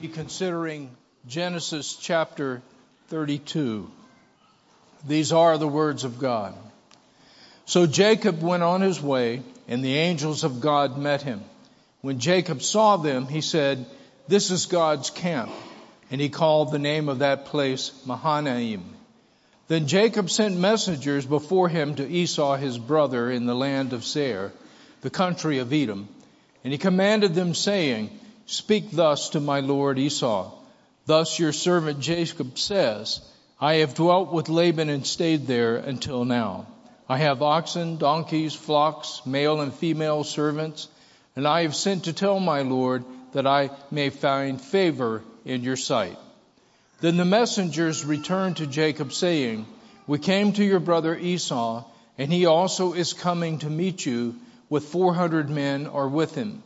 be considering Genesis chapter 32. These are the words of God. So Jacob went on his way, and the angels of God met him. When Jacob saw them, he said, "This is God's camp." And he called the name of that place Mahanaim. Then Jacob sent messengers before him to Esau his brother in the land of Seir, the country of Edom. And he commanded them, saying, "Speak thus to my lord Esau. Thus your servant Jacob says, I have dwelt with Laban and stayed there until now. I have oxen, donkeys, flocks, male and female servants, and I have sent to tell my lord that I may find favor in your sight." Then the messengers returned to Jacob, saying, "We came to your brother Esau, and he also is coming to meet you, with 400 men are with him."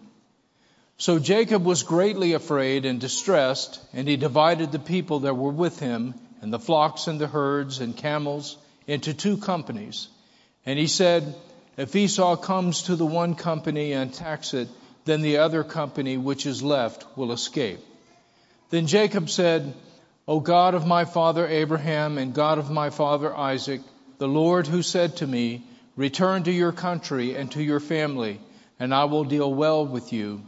So Jacob was greatly afraid and distressed, and he divided the people that were with him, and the flocks and the herds and camels, into 2 companies. And he said, "If Esau comes to the one company and attacks it, then the other company which is left will escape." Then Jacob said, "O God of my father Abraham and God of my father Isaac, the Lord who said to me, 'Return to your country and to your family, and I will deal well with you,'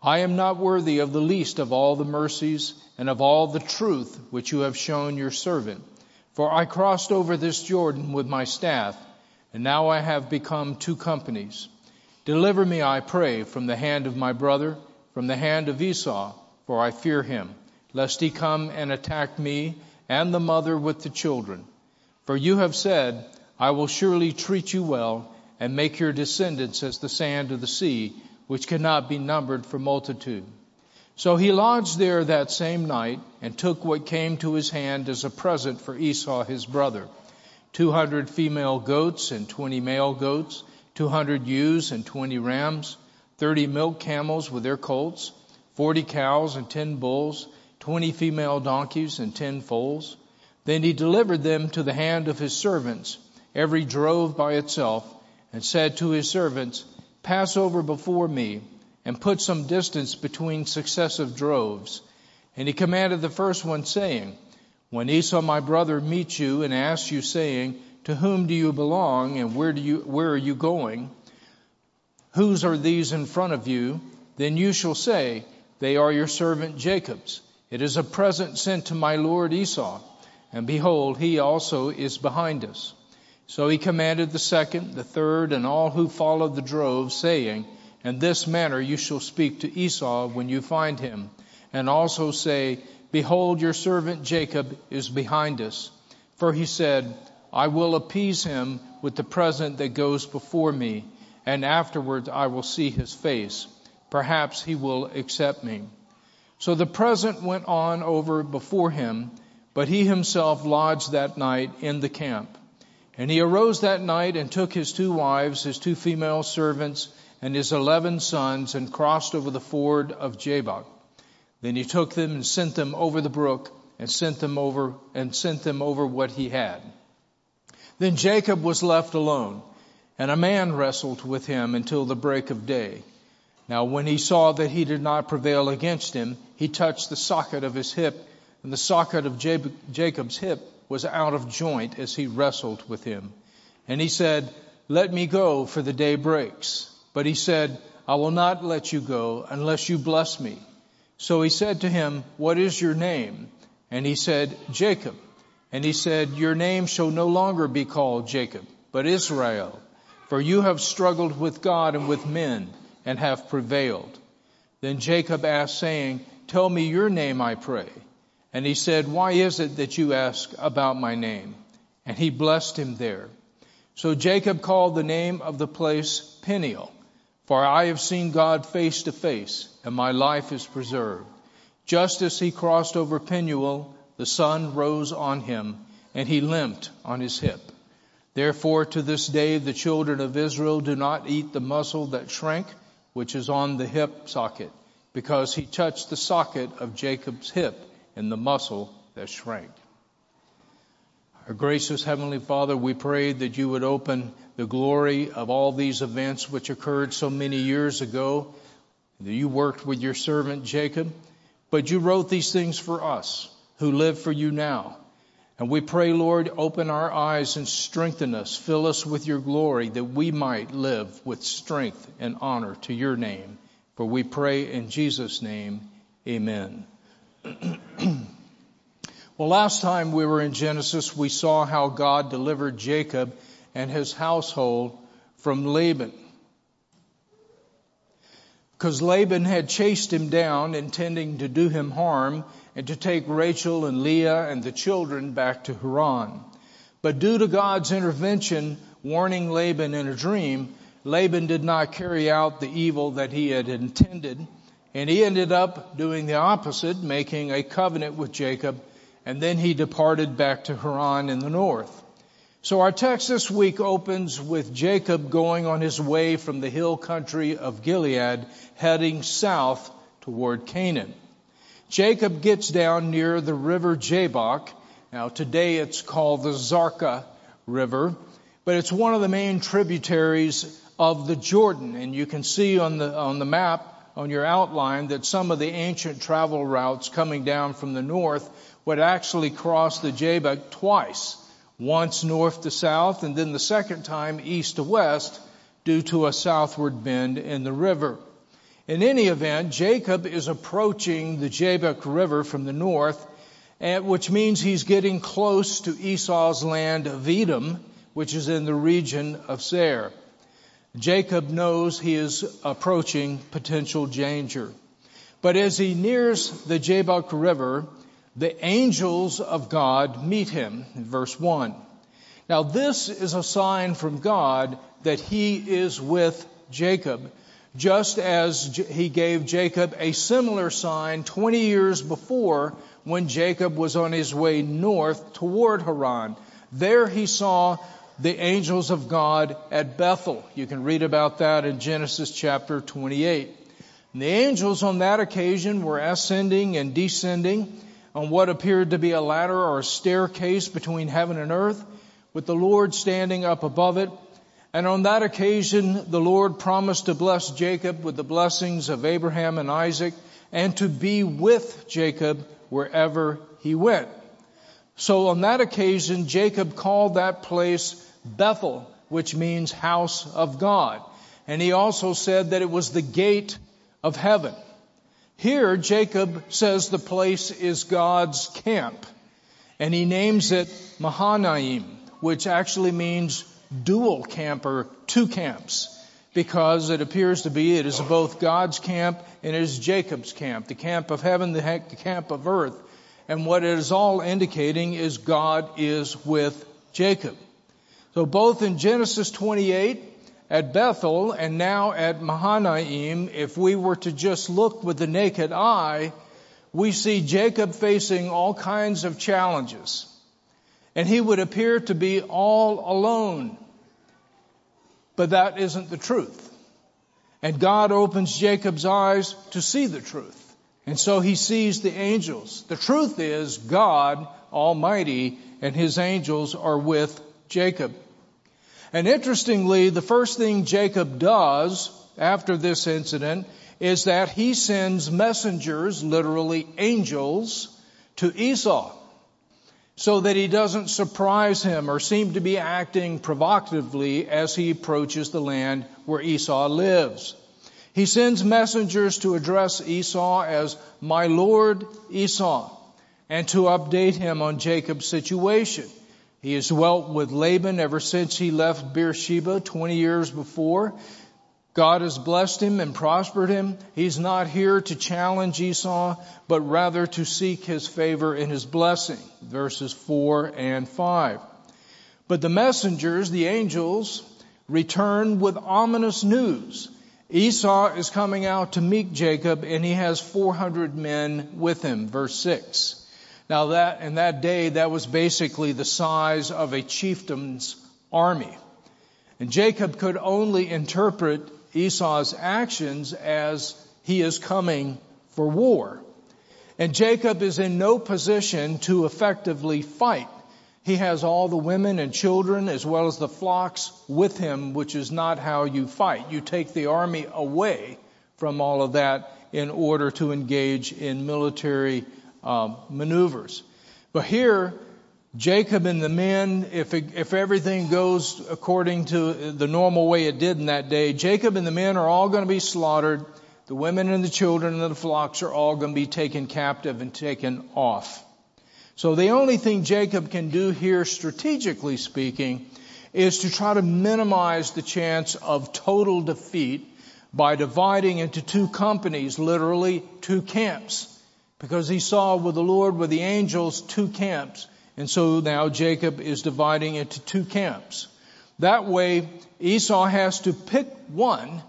I am not worthy of the least of all the mercies and of all the truth which you have shown your servant. For I crossed over this Jordan with my staff, and now I have become 2 companies. Deliver me, I pray, from the hand of my brother, from the hand of Esau, for I fear him, lest he come and attack me and the mother with the children. For you have said, I will surely treat you well and make your descendants as the sand of the sea, which cannot be numbered for multitude." So he lodged there that same night and took what came to his hand as a present for Esau his brother, 200 female goats and 20 male goats, 200 ewes and 20 rams, 30 milk camels with their colts, 40 cows and 10 bulls, 20 female donkeys and 10 foals. Then he delivered them to the hand of his servants, every drove by itself, and said to his servants, "Pass over before me, and put some distance between successive droves." And he commanded the first one, saying, "When Esau my brother meets you and asks you, saying, 'To whom do you belong, and where are you going? Whose are these in front of you?' then you shall say, 'They are your servant Jacob's. It is a present sent to my lord Esau, and behold, he also is behind us.'" So he commanded the second, the third, and all who followed the drove, saying, "In this manner you shall speak to Esau when you find him, and also say, 'Behold, your servant Jacob is behind us.' For he said, 'I will appease him with the present that goes before me, and afterwards I will see his face. Perhaps he will accept me.'" So the present went on over before him, but he himself lodged that night in the camp. And he arose that night and took his 2 wives, his 2 female servants, and his 11 sons, and crossed over the ford of Jabbok. Then he took them and sent them over the brook, and sent them over what he had. Then Jacob was left alone, and a man wrestled with him until the break of day. Now when he saw that he did not prevail against him, he touched the socket of his hip, and the socket of Jacob's hip was out of joint as he wrestled with him. And he said, "Let me go, for the day breaks." But he said, "I will not let you go unless you bless me." So he said to him, "What is your name?" And he said, "Jacob." And he said, "Your name shall no longer be called Jacob, but Israel, for you have struggled with God and with men, and have prevailed." Then Jacob asked, saying, "Tell me your name, I pray." And he said, "Why is it that you ask about my name?" And he blessed him there. So Jacob called the name of the place Peniel, "For I have seen God face to face, and my life is preserved." Just as he crossed over Peniel, the sun rose on him, and he limped on his hip. Therefore to this day the children of Israel do not eat the muscle that shrank, which is on the hip socket, because he touched the socket of Jacob's hip and the muscle that shrank. Our gracious Heavenly Father, we pray that you would open the glory of all these events which occurred so many years ago, that you worked with your servant Jacob. But you wrote these things for us who live for you now. And we pray, Lord, open our eyes and strengthen us. Fill us with your glory that we might live with strength and honor to your name. For we pray in Jesus' name, amen. Well, last time we were in Genesis, we saw how God delivered Jacob and his household from Laban. Because Laban had chased him down, intending to do him harm and to take Rachel and Leah and the children back to Haran. But due to God's intervention, warning Laban in a dream, Laban did not carry out the evil that he had intended, and he ended up doing the opposite, making a covenant with Jacob, and then he departed back to Haran in the north. So our text this week opens with Jacob going on his way from the hill country of Gilead, heading south toward Canaan. Jacob gets down near the river Jabbok. Now today it's called the Zarka River, but it's one of the main tributaries of the Jordan. And you can see on the map, on your outline, that some of the ancient travel routes coming down from the north would actually cross the Jabbok twice. Once north to south, and then the second time east to west due to a southward bend in the river. In any event, Jacob is approaching the Jabbok River from the north, which means he's getting close to Esau's land of Edom, which is in the region of Seir. Jacob knows he is approaching potential danger. But as he nears the Jabbok River, the angels of God meet him, in verse 1. Now this is a sign from God that he is with Jacob, just as he gave Jacob a similar sign 20 years before when Jacob was on his way north toward Haran. There he saw the angels of God at Bethel. You can read about that in Genesis chapter 28. And the angels on that occasion were ascending and descending on what appeared to be a ladder or a staircase between heaven and earth, with the Lord standing up above it. And on that occasion, the Lord promised to bless Jacob with the blessings of Abraham and Isaac, and to be with Jacob wherever he went. So on that occasion, Jacob called that place Bethel, which means house of God. And he also said that it was the gate of heaven. Here, Jacob says the place is God's camp, and he names it Mahanaim, which actually means dual camp or two camps, because it appears to be it is both God's camp and it is Jacob's camp, the camp of heaven, the camp of earth. And what it is all indicating is God is with Jacob. So both in Genesis 28 at Bethel and now at Mahanaim, if we were to just look with the naked eye, we see Jacob facing all kinds of challenges. And he would appear to be all alone. But that isn't the truth. And God opens Jacob's eyes to see the truth. And so he sees the angels. The truth is God Almighty and his angels are with Jacob. And interestingly, the first thing Jacob does after this incident is that he sends messengers, literally angels, to Esau so that he doesn't surprise him or seem to be acting provocatively as he approaches the land where Esau lives. He sends messengers to address Esau as my lord Esau and to update him on Jacob's situation. He has dwelt with Laban ever since he left Beersheba 20 years before. God has blessed him and prospered him. He's not here to challenge Esau, but rather to seek his favor and his blessing. Verses 4 and 5. But the messengers, the angels, return with ominous news. Esau is coming out to meet Jacob, and he has 400 men with him. Verse 6. Now that, in that day, that was basically the size of a chieftain's army. And Jacob could only interpret Esau's actions as he is coming for war. And Jacob is in no position to effectively fight. He has all the women and children as well as the flocks with him, which is not how you fight. You take the army away from all of that in order to engage in military maneuvers. But here, Jacob and the men, if everything goes according to the normal way it did in that day, Jacob and the men are all going to be slaughtered. The women and the children and the flocks are all going to be taken captive and taken off. So the only thing Jacob can do here, strategically speaking, is to try to minimize the chance of total defeat by dividing into two companies, literally two camps, because he saw with the Lord, with the angels, two camps. And so now Jacob is dividing into two camps. That way, Esau has to pick one,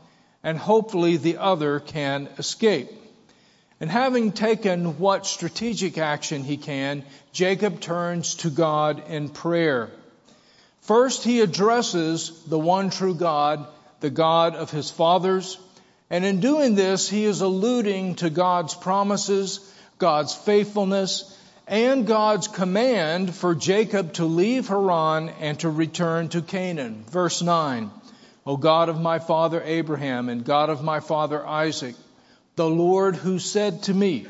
and hopefully the other can escape. And having taken what strategic action he can, Jacob turns to God in prayer. First, he addresses the one true God, the God of his fathers. And in doing this, he is alluding to God's promises, God's faithfulness, and God's command for Jacob to leave Haran and to return to Canaan. Verse 9, O God of my father Abraham and God of my father Isaac, the Lord who said to me,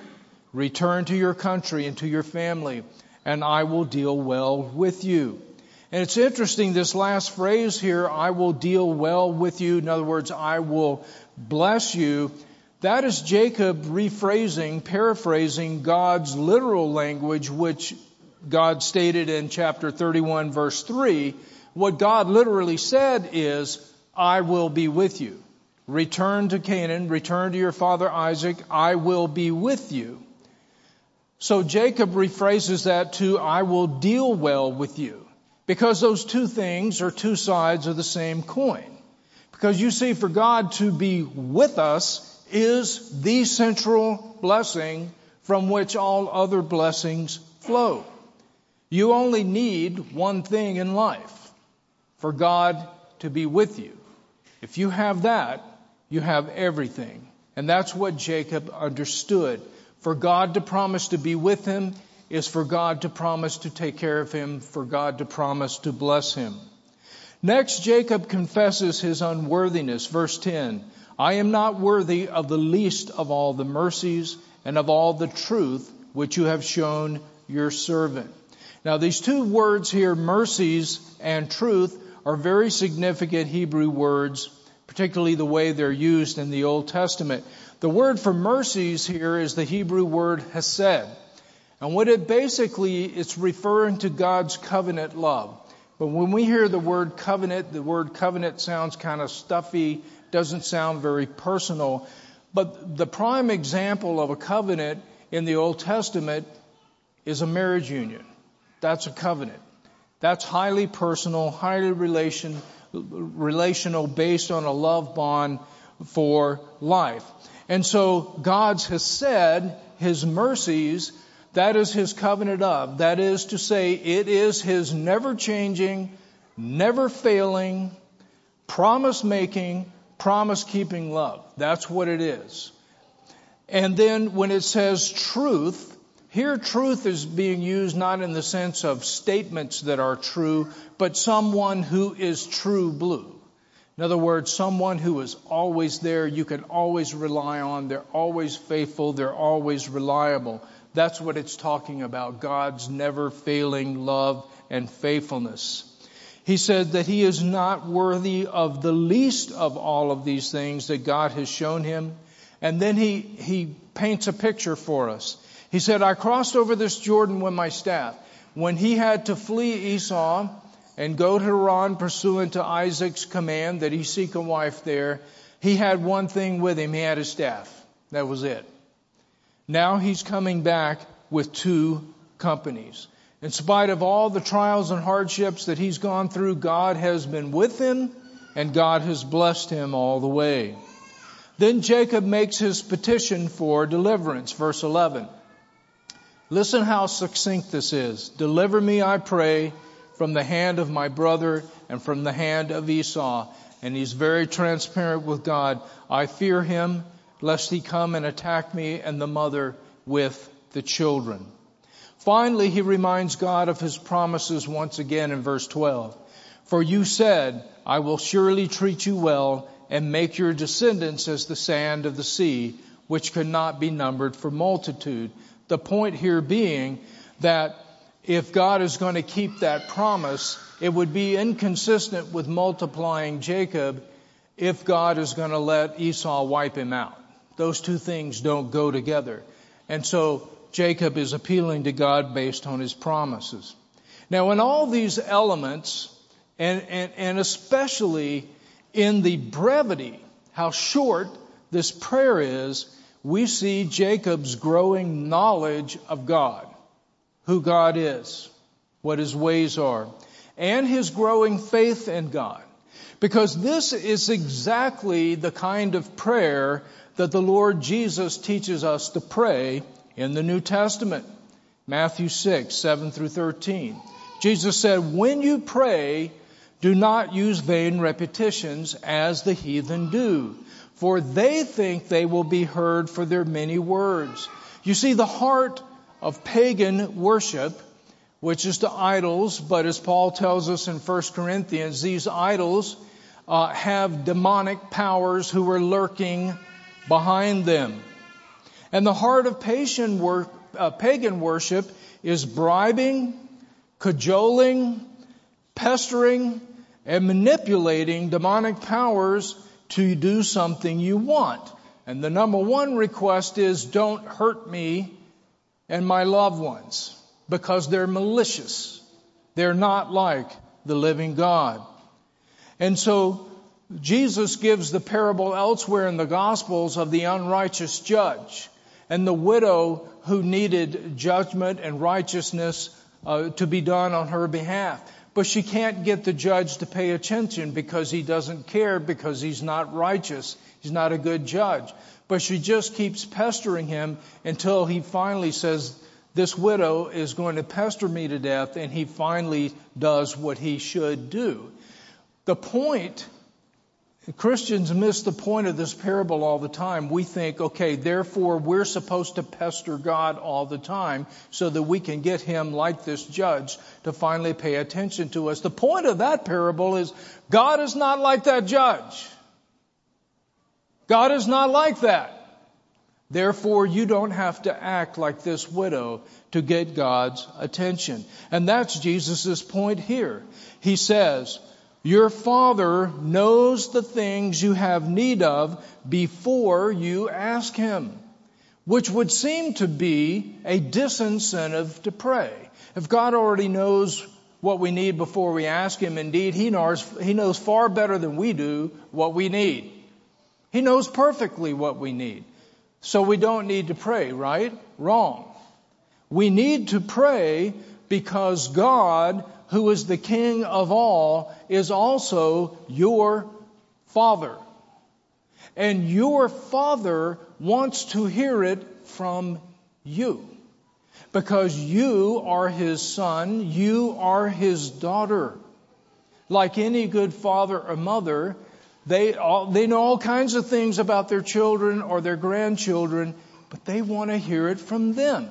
return to your country and to your family, and I will deal well with you. And it's interesting, this last phrase here, I will deal well with you. In other words, I will bless you. That is Jacob rephrasing, paraphrasing God's literal language, which God stated in chapter 31, verse 3. What God literally said is, I will be with you. Return to Canaan, return to your father Isaac, I will be with you. So Jacob rephrases that to, I will deal well with you, because those two things are two sides of the same coin. Because you see, for God to be with us is the central blessing from which all other blessings flow. You only need one thing in life, for God to be with you. If you have that, you have everything. And that's what Jacob understood. For God to promise to be with him is for God to promise to take care of him, for God to promise to bless him. Next, Jacob confesses his unworthiness. Verse 10, I am not worthy of the least of all the mercies and of all the truth which you have shown your servant. Now, these two words here, mercies and truth, are very significant Hebrew words, particularly the way they're used in the Old Testament. The word for mercies here is the Hebrew word hesed. And what it basically, it's referring to God's covenant love. But when we hear the word covenant sounds kind of stuffy, doesn't sound very personal. But the prime example of a covenant in the Old Testament is a marriage union. That's a covenant. That's highly personal, highly relational, based on a love bond for life. And so God's hesed, his mercies, that is his covenant of. That is to say, it is his never changing, never failing, promise making, promise-keeping love. That's what it is. And then when it says truth, here truth is being used not in the sense of statements that are true, but someone who is true blue. In other words, someone who is always there, you can always rely on, they're always faithful, they're always reliable. That's what it's talking about, God's never-failing love and faithfulness. He said that he is not worthy of the least of all of these things that God has shown him. And then he paints a picture for us. He said, I crossed over this Jordan with my staff. When he had to flee Esau and go to Haran pursuant to Isaac's command that he seek a wife there, he had one thing with him. He had his staff. That was it. Now he's coming back with two companies. In spite of all the trials and hardships that he's gone through, God has been with him, and God has blessed him all the way. Then Jacob makes his petition for deliverance, verse 11. Listen how succinct this is. Deliver me, I pray, from the hand of my brother and from the hand of Esau. And he's very transparent with God. I fear him, lest he come and attack me and the mother with the children. Finally, he reminds God of his promises once again in verse 12. For you said, I will surely treat you well and make your descendants as the sand of the sea. which could not be numbered for multitude. The point here being that if God is going to keep that promise, it would be inconsistent with multiplying Jacob if God is going to let Esau wipe him out. Those two things don't go together. And so Jacob is appealing to God based on his promises. Now, in all these elements, and especially in the brevity, how short this prayer is, we see Jacob's growing knowledge of God, who God is, what his ways are, and his growing faith in God. Because this is exactly the kind of prayer that the Lord Jesus teaches us to pray in the New Testament. Matthew 6, 7 through 13. Jesus said, "When you pray, do not use vain repetitions as the heathen do, for they think they will be heard for their many words." You see, the heart of pagan worship, which is to idols, but as Paul tells us in 1 Corinthians, these idols have demonic powers who are lurking behind them. And the heart of pagan worship is bribing, cajoling, pestering, and manipulating demonic powers to do something you want. And the number one request is, don't hurt me and my loved ones, because they're malicious. They're not like the living God. And so Jesus gives the parable elsewhere in the Gospels of the unrighteous judge and the widow who needed judgment and righteousness to be done on her behalf. But she can't get the judge to pay attention because he doesn't care, because he's not righteous. He's not a good judge. But she just keeps pestering him until he finally says, this widow is going to pester me to death, and he finally does what he should do. The point, Christians miss the point of this parable all the time. We think, okay, therefore we're supposed to pester God all the time so that we can get him, like this judge, to finally pay attention to us. The point of that parable is God is not like that judge. God is not like that. Therefore, you don't have to act like this widow to get God's attention. And that's Jesus' point here. He says, your Father knows the things you have need of before you ask him, which would seem to be a disincentive to pray. If God already knows what we need before we ask him, indeed, he knows far better than we do what we need. He knows perfectly what we need. So we don't need to pray, right? Wrong. We need to pray because God, who is the King of all, is also your Father. And your Father wants to hear it from you, because you are his son, you are his daughter. Like any good father or mother, they know all kinds of things about their children or their grandchildren, but they want to hear it from them,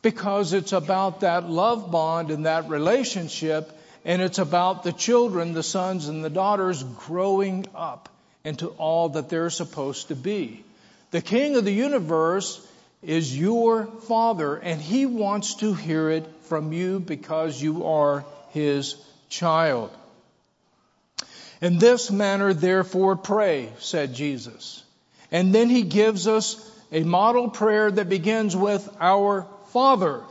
because it's about that love bond and that relationship, and it's about the children, the sons and the daughters, growing up into all that they're supposed to be. The King of the universe is your Father, and he wants to hear it from you because you are his child. In this manner, therefore, pray, said Jesus. And then he gives us a model prayer that begins with, our Father,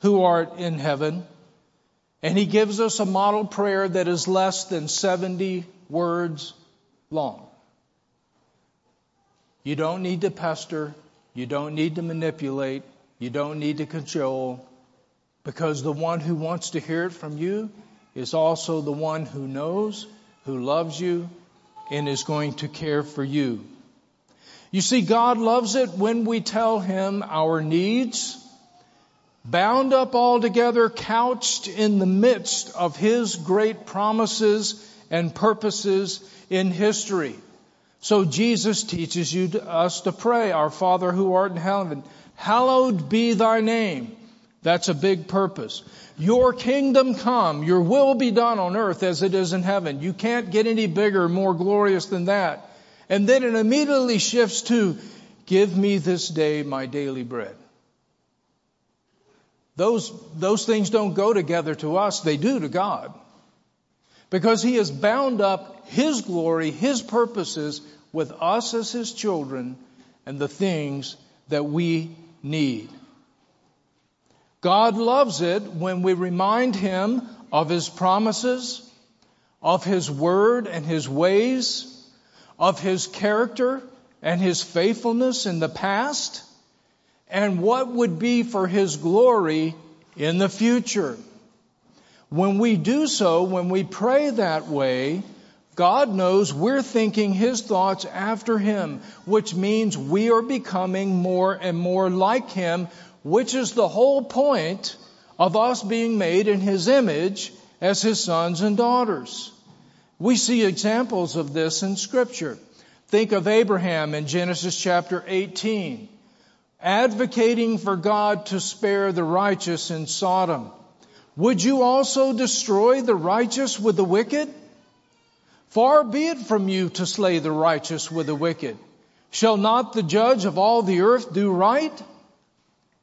who art in heaven. And he gives us a model prayer that is less than 70 words long. You don't need to pester. You don't need to manipulate. You don't need to cajole, because the one who wants to hear it from you is also the one who knows, who loves you, and is going to care for you. You see, God loves it when we tell him our needs, bound up all together, couched in the midst of his great promises and purposes in history. So Jesus teaches us to pray, our Father who art in heaven, hallowed be thy name. That's a big purpose. Your kingdom come, your will be done on earth as it is in heaven. You can't get any bigger, more glorious than that. And then it immediately shifts to, give me this day my daily bread. Those things don't go together to us. They do to God. Because he has bound up his glory, his purposes with us as his children and the things that we need. God loves it when we remind him of his promises, of his word and his ways, of his character and his faithfulness in the past, and what would be for his glory in the future. When we do so, when we pray that way, God knows we're thinking his thoughts after him, which means we are becoming more and more like him, which is the whole point of us being made in his image as his sons and daughters. We see examples of this in Scripture. Think of Abraham in Genesis chapter 18, advocating for God to spare the righteous in Sodom. Would you also destroy the righteous with the wicked? Far be it from you to slay the righteous with the wicked. Shall not the judge of all the earth do right?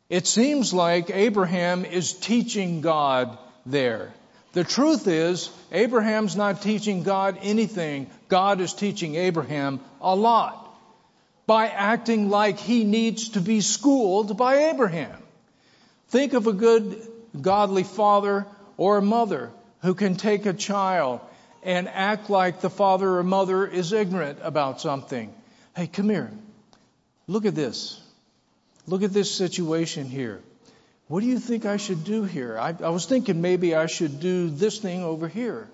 It seems like Abraham is teaching God there. The truth is, Abraham's not teaching God anything. God is teaching Abraham a lot by acting like he needs to be schooled by Abraham. Think of a good, godly father or mother who can take a child and act like the father or mother is ignorant about something. Hey, come here. Look at this. Look at this situation here. What do you think I should do here? I was thinking maybe I should do this thing over here.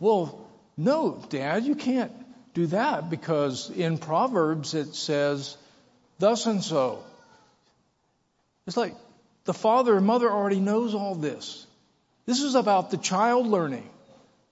Well, no, Dad, you can't do that, because in Proverbs it says, thus and so. It's like the father and mother already knows all this. This is about the child learning,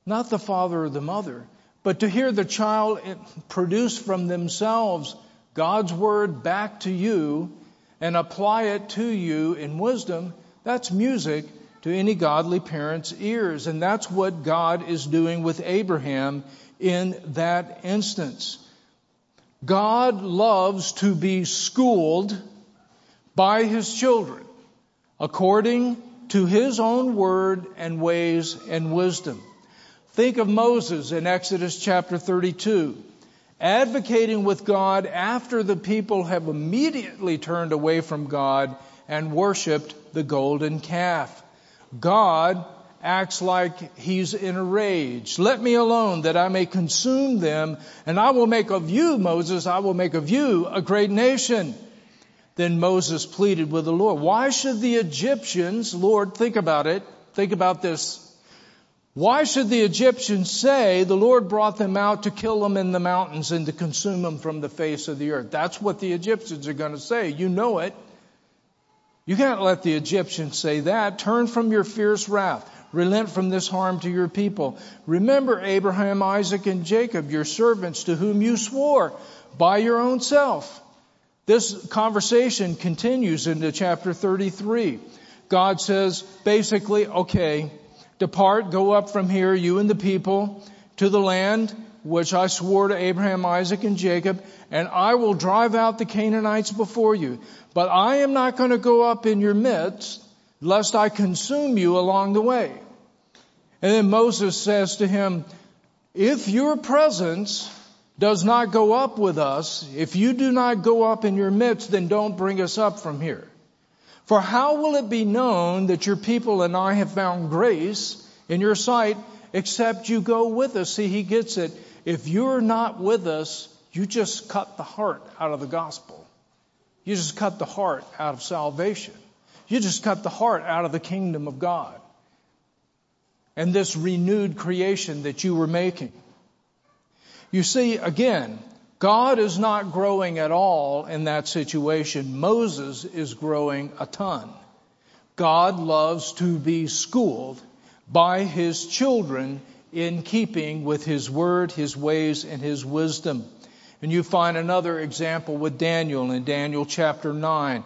not the father or the mother. But to hear the child produce from themselves God's word back to you and apply it to you in wisdom, that's music to any godly parent's ears. And that's what God is doing with Abraham in that instance. God loves to be schooled by his children according to his own word and ways and wisdom. Think of Moses in Exodus chapter 32. Advocating with God after the people have immediately turned away from God and worshiped the golden calf. God acts like he's in a rage. Let me alone that I may consume them, and I will make of you, Moses, I will make of you a great nation. Then Moses pleaded with the Lord, why should the Egyptians, Lord, think about it, think about this. Why should the Egyptians say the Lord brought them out to kill them in the mountains and to consume them from the face of the earth? That's what the Egyptians are going to say. You know it. You can't let the Egyptians say that. Turn from your fierce wrath. Relent from this harm to your people. Remember Abraham, Isaac, and Jacob, your servants, to whom you swore by your own self. This conversation continues into chapter 33. God says basically, okay, depart, go up from here, you and the people, to the land which I swore to Abraham, Isaac, and Jacob, and I will drive out the Canaanites before you. But I am not going to go up in your midst, lest I consume you along the way. And then Moses says to him, if your presence does not go up with us, if you do not go up in your midst, then don't bring us up from here. For how will it be known that your people and I have found grace in your sight, except you go with us? See, he gets it. If you're not with us, you just cut the heart out of the gospel. You just cut the heart out of salvation. You just cut the heart out of the kingdom of God. And this renewed creation that you were making. You see, again, God is not growing at all in that situation. Moses is growing a ton. God loves to be schooled by his children in keeping with his word, his ways, and his wisdom. And you find another example with Daniel in Daniel chapter 9,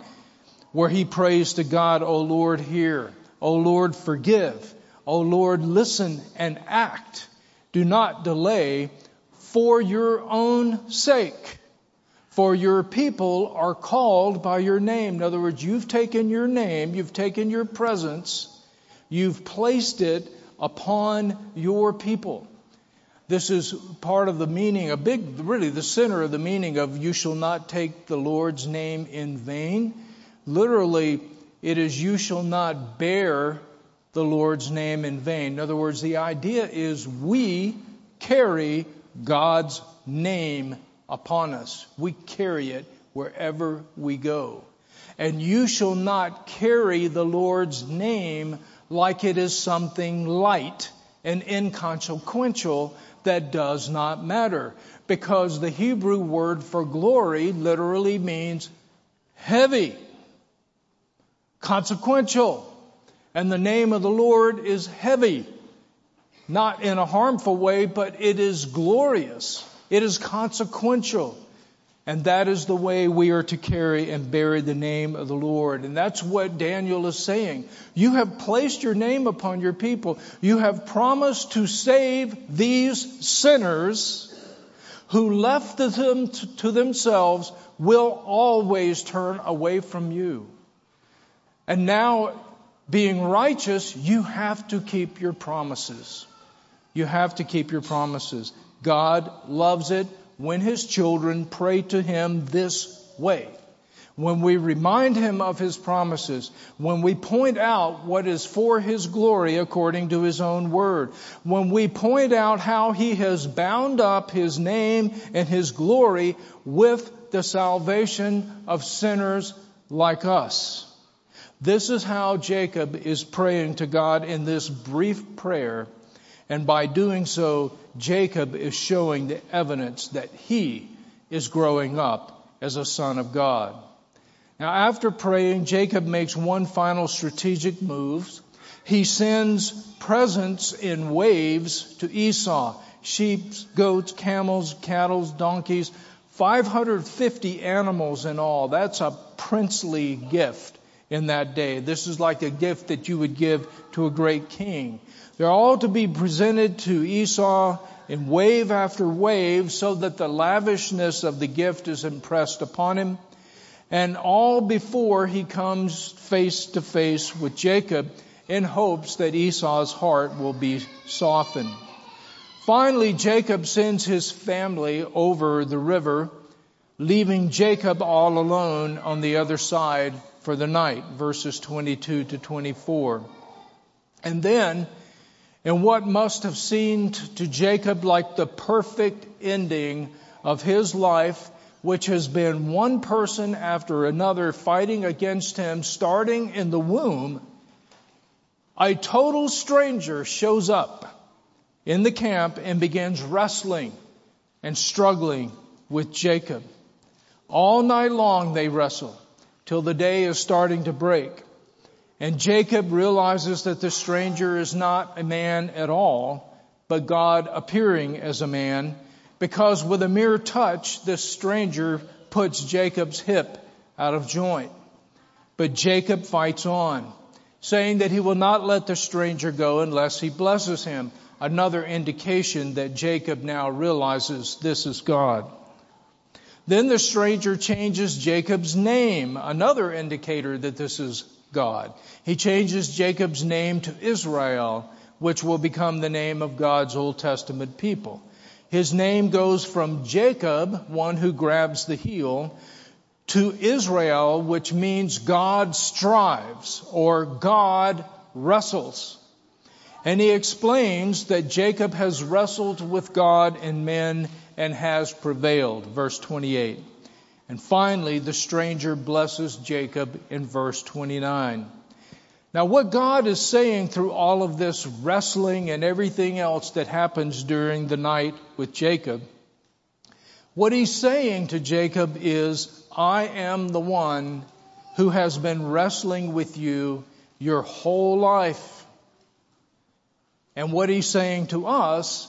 where he prays to God, O Lord, hear. O Lord, forgive. O Lord, listen and act. Do not delay. for your own sake. For your people are called by your name. In other words, you've taken your name, you've taken your presence, you've placed it upon your people. This is part of the meaning, really the center of the meaning of you shall not take the Lord's name in vain. Literally, it is you shall not bear the Lord's name in vain. In other words, the idea is we carry God's name upon us. We carry it wherever we go. And you shall not carry the Lord's name like it is something light and inconsequential that does not matter. Because the Hebrew word for glory literally means heavy, consequential. And the name of the Lord is heavy, not in a harmful way, but it is glorious. It is consequential. And that is the way we are to carry and bear the name of the Lord. And that's what Daniel is saying. You have placed your name upon your people. You have promised to save these sinners who left them to themselves will always turn away from you. And now, being righteous, you have to keep your promises. You have to keep your promises. God loves it when His children pray to Him this way. When we remind Him of His promises, when we point out what is for His glory according to His own word, when we point out how He has bound up His name and His glory with the salvation of sinners like us. This is how Jacob is praying to God in this brief prayer. And by doing so, Jacob is showing the evidence that he is growing up as a son of God. Now, after praying, Jacob makes one final strategic move. He sends presents in waves to Esau: sheep, goats, camels, cattle, donkeys, 550 animals in all. That's a princely gift in that day. This is like a gift that you would give to a great king. They're all to be presented to Esau in wave after wave so that the lavishness of the gift is impressed upon him. And all before he comes face to face with Jacob in hopes that Esau's heart will be softened. Finally, Jacob sends his family over the river, leaving Jacob all alone on the other side for the night, verses 22 to 24. And then, in what must have seemed to Jacob like the perfect ending of his life, which has been one person after another fighting against him, starting in the womb, a total stranger shows up in the camp and begins wrestling and struggling with Jacob. All night long they wrestle, till the day is starting to break. And Jacob realizes that the stranger is not a man at all, but God appearing as a man, because with a mere touch, this stranger puts Jacob's hip out of joint. But Jacob fights on, saying that he will not let the stranger go unless he blesses him. Another indication that Jacob now realizes this is God. Then the stranger changes Jacob's name, another indicator that this is God. He changes Jacob's name to Israel, which will become the name of God's Old Testament people. His name goes from Jacob, one who grabs the heel, to Israel, which means God strives or God wrestles. And he explains that Jacob has wrestled with God and men and has prevailed, verse 28. And finally, the stranger blesses Jacob in verse 29. Now, what God is saying through all of this wrestling and everything else that happens during the night with Jacob, what he's saying to Jacob is, I am the one who has been wrestling with you your whole life. And what he's saying to us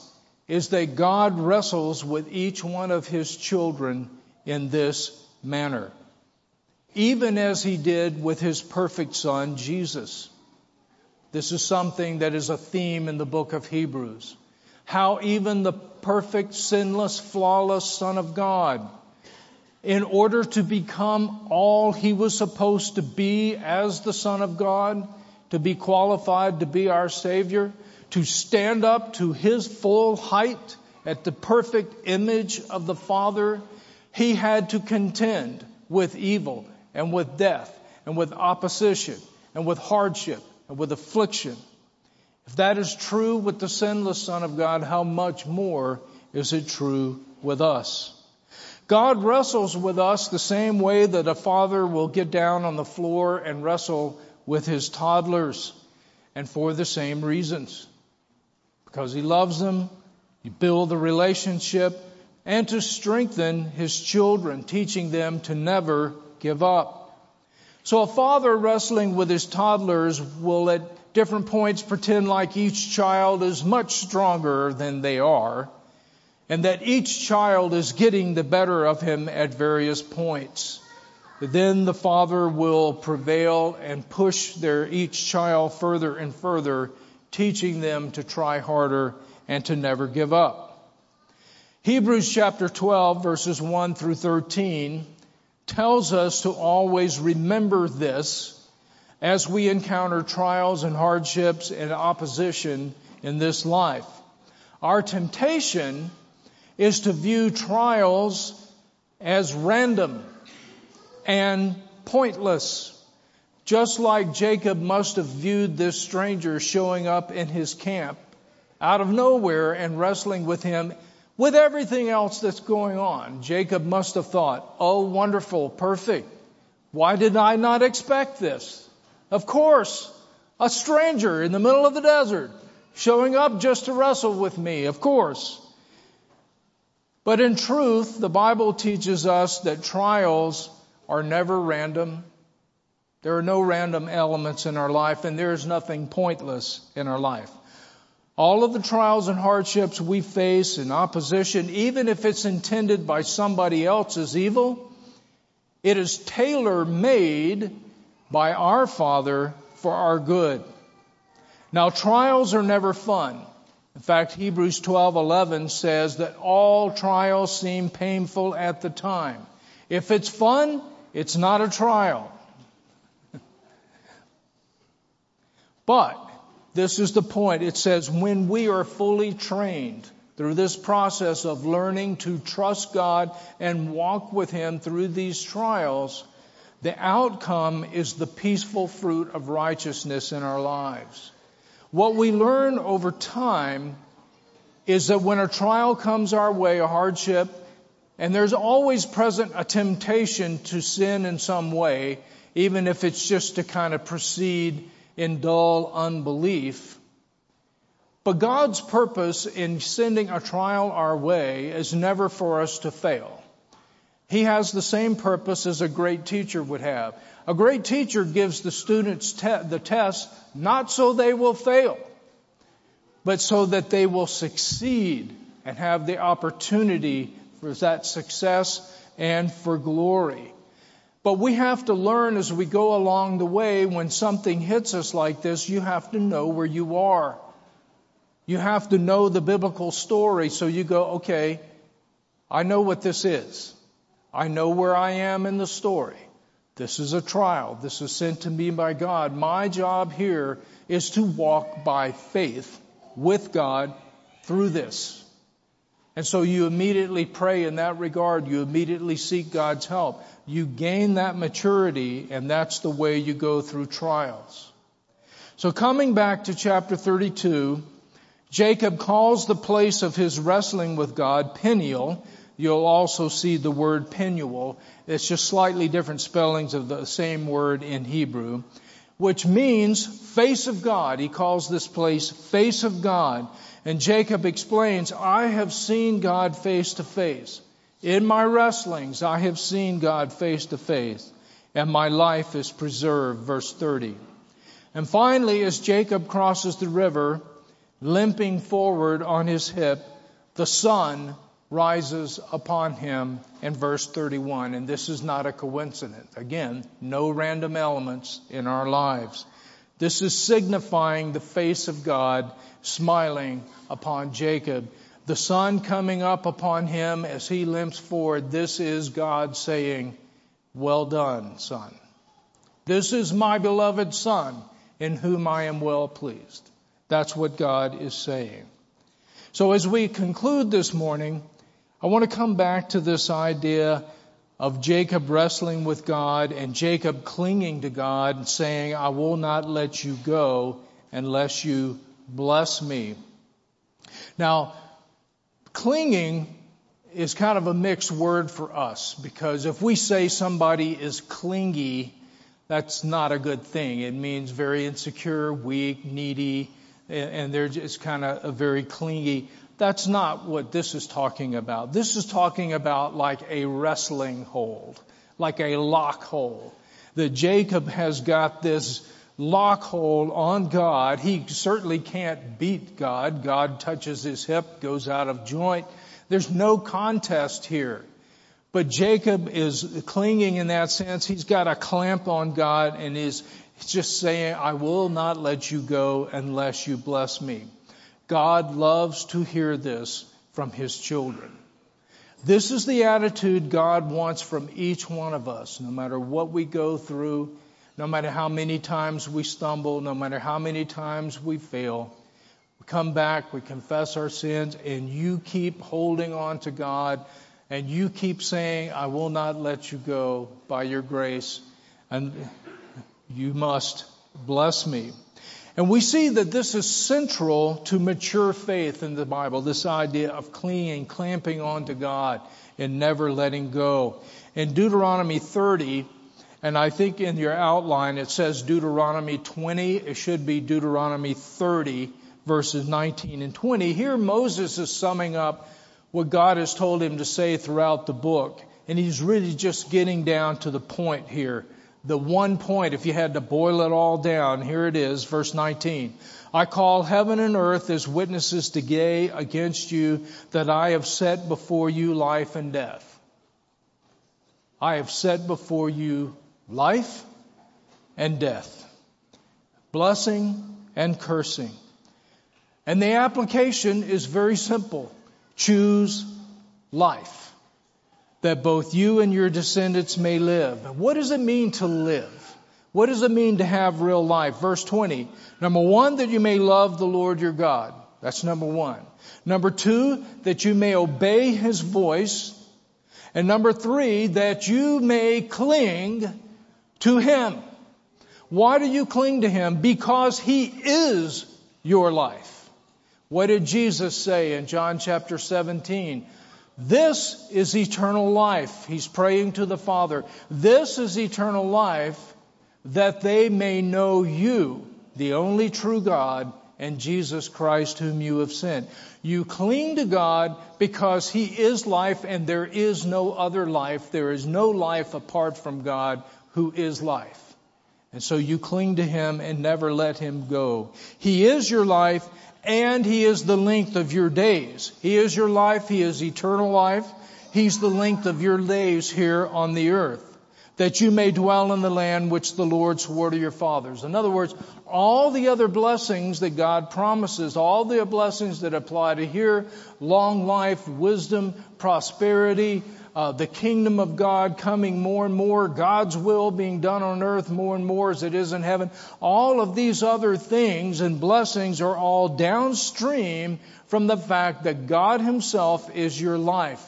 is that God wrestles with each one of His children in this manner, even as He did with His perfect Son, Jesus. This is something that is a theme in the book of Hebrews. how even the perfect, sinless, flawless Son of God, in order to become all he was supposed to be as the Son of God, to be qualified to be our Savior, to stand up to his full height at the perfect image of the Father, he had to contend with evil and with death and with opposition and with hardship and with affliction. If that is true with the sinless Son of God, how much more is it true with us? God wrestles with us the same way that a father will get down on the floor and wrestle with his toddlers, and for the same reasons. Because he loves them, you build the relationship, and to strengthen his children, teaching them to never give up. So a father wrestling with his toddlers will at different points pretend like each child is much stronger than they are, and that each child is getting the better of him at various points. Then the father will prevail and push each child further and further, teaching them to try harder and to never give up. Hebrews chapter 12, verses 1 through 13, tells us to always remember this as we encounter trials and hardships and opposition in this life. Our temptation is to view trials as random and pointless, just like Jacob must have viewed this stranger showing up in his camp out of nowhere and wrestling with him with everything else that's going on. Jacob must have thought, oh, wonderful, perfect. Why did I not expect this? Of course, a stranger in the middle of the desert showing up just to wrestle with me, of course. But in truth, the Bible teaches us that trials are never random. There are no random elements in our life, and there is nothing pointless in our life. All of the trials and hardships we face in opposition, even if it's intended by somebody else's evil, it is tailor-made by our Father for our good. Now, trials are never fun. In fact, Hebrews 12:11 says that all trials seem painful at the time. If it's fun, it's not a trial. But this is the point. It says when we are fully trained through this process of learning to trust God and walk with him through these trials, the outcome is the peaceful fruit of righteousness in our lives. What we learn over time is that when a trial comes our way, a hardship, and there's always present a temptation to sin in some way, even if it's just to kind of proceed in dull unbelief. But God's purpose in sending a trial our way is never for us to fail. He has the same purpose as a great teacher would have. A great teacher gives the students the test not so they will fail, but so that they will succeed and have the opportunity for that success and for glory. But we have to learn as we go along the way, when something hits us like this, you have to know where you are. You have to know the biblical story so you go, okay, I know what this is. I know where I am in the story. This is a trial. This is sent to me by God. My job here is to walk by faith with God through this. And so you immediately pray in that regard. You immediately seek God's help. You gain that maturity, and that's the way you go through trials. So coming back to chapter 32, Jacob calls the place of his wrestling with God Peniel. You'll also see the word Peniel. It's just slightly different spellings of the same word in Hebrew, which means face of God. He calls this place face of God. And Jacob explains, I have seen God face to face. In my wrestlings, I have seen God face to face, and my life is preserved, verse 30. And finally, as Jacob crosses the river, limping forward on his hip, the sun rises upon him in verse 31. And this is not a coincidence. Again, no random elements in our lives. This is signifying the face of God smiling upon Jacob. The sun coming up upon him as he limps forward. This is God saying, well done, son. This is my beloved son in whom I am well pleased. That's what God is saying. So as we conclude this morning, I want to come back to this idea of Jacob wrestling with God and Jacob clinging to God and saying, I will not let you go unless you bless me. Now, clinging is kind of a mixed word for us, because if we say somebody is clingy, that's not a good thing. It means very insecure, weak, needy, and they're just kind of a very clingy. That's not what this is talking about. This is talking about like a wrestling hold, like a lock hold. That Jacob has got this lock hold on God. He certainly can't beat God. God touches his hip, goes out of joint. There's no contest here. But Jacob is clinging in that sense. He's got a clamp on God and is just saying, I will not let you go unless you bless me. God loves to hear this from his children. This is the attitude God wants from each one of us, no matter what we go through. No matter how many times we stumble, no matter how many times we fail, we come back, we confess our sins, and you keep holding on to God, and you keep saying, I will not let you go by your grace, and you must bless me. And we see that this is central to mature faith in the Bible, this idea of clinging, clamping on to God, and never letting go. In Deuteronomy 30, and I think in your outline it says Deuteronomy 20. It should be Deuteronomy 30, verses 19 and 20. Here Moses is summing up what God has told him to say throughout the book. And he's really just getting down to the point here. The one point, if you had to boil it all down, here it is, verse 19. I call heaven and earth as witnesses today against you that I have set before you life and death. I have set before you life and death, blessing and cursing. And the application is very simple. Choose life, that both you and your descendants may live. What does it mean to live? What does it mean to have real life? Verse 20, number one, that you may love the Lord your God. That's number one. Number two, that you may obey his voice. And number three, that you may cling to him. Why do you cling to him? Because he is your life. What did Jesus say in John chapter 17? This is eternal life. He's praying to the Father. This is eternal life, that they may know you, the only true God, and Jesus Christ whom you have sent. You cling to God because he is life, and there is no other life. There is no life apart from God, who is life. And so you cling to him and never let him go. He is your life, and he is the length of your days. He is your life. He is eternal life. He's the length of your days here on the earth, that you may dwell in the land which the Lord swore to your fathers. In other words, all the other blessings that God promises, all the blessings that apply to here, long life, wisdom, prosperity, the kingdom of God coming more and more, God's will being done on earth more and more as it is in heaven. All of these other things and blessings are all downstream from the fact that God himself is your life,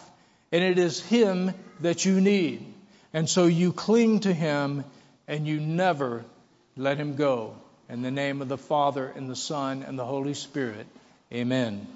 and it is him that you need. And so you cling to him and you never let him go. In the name of the Father and the Son and the Holy Spirit. Amen.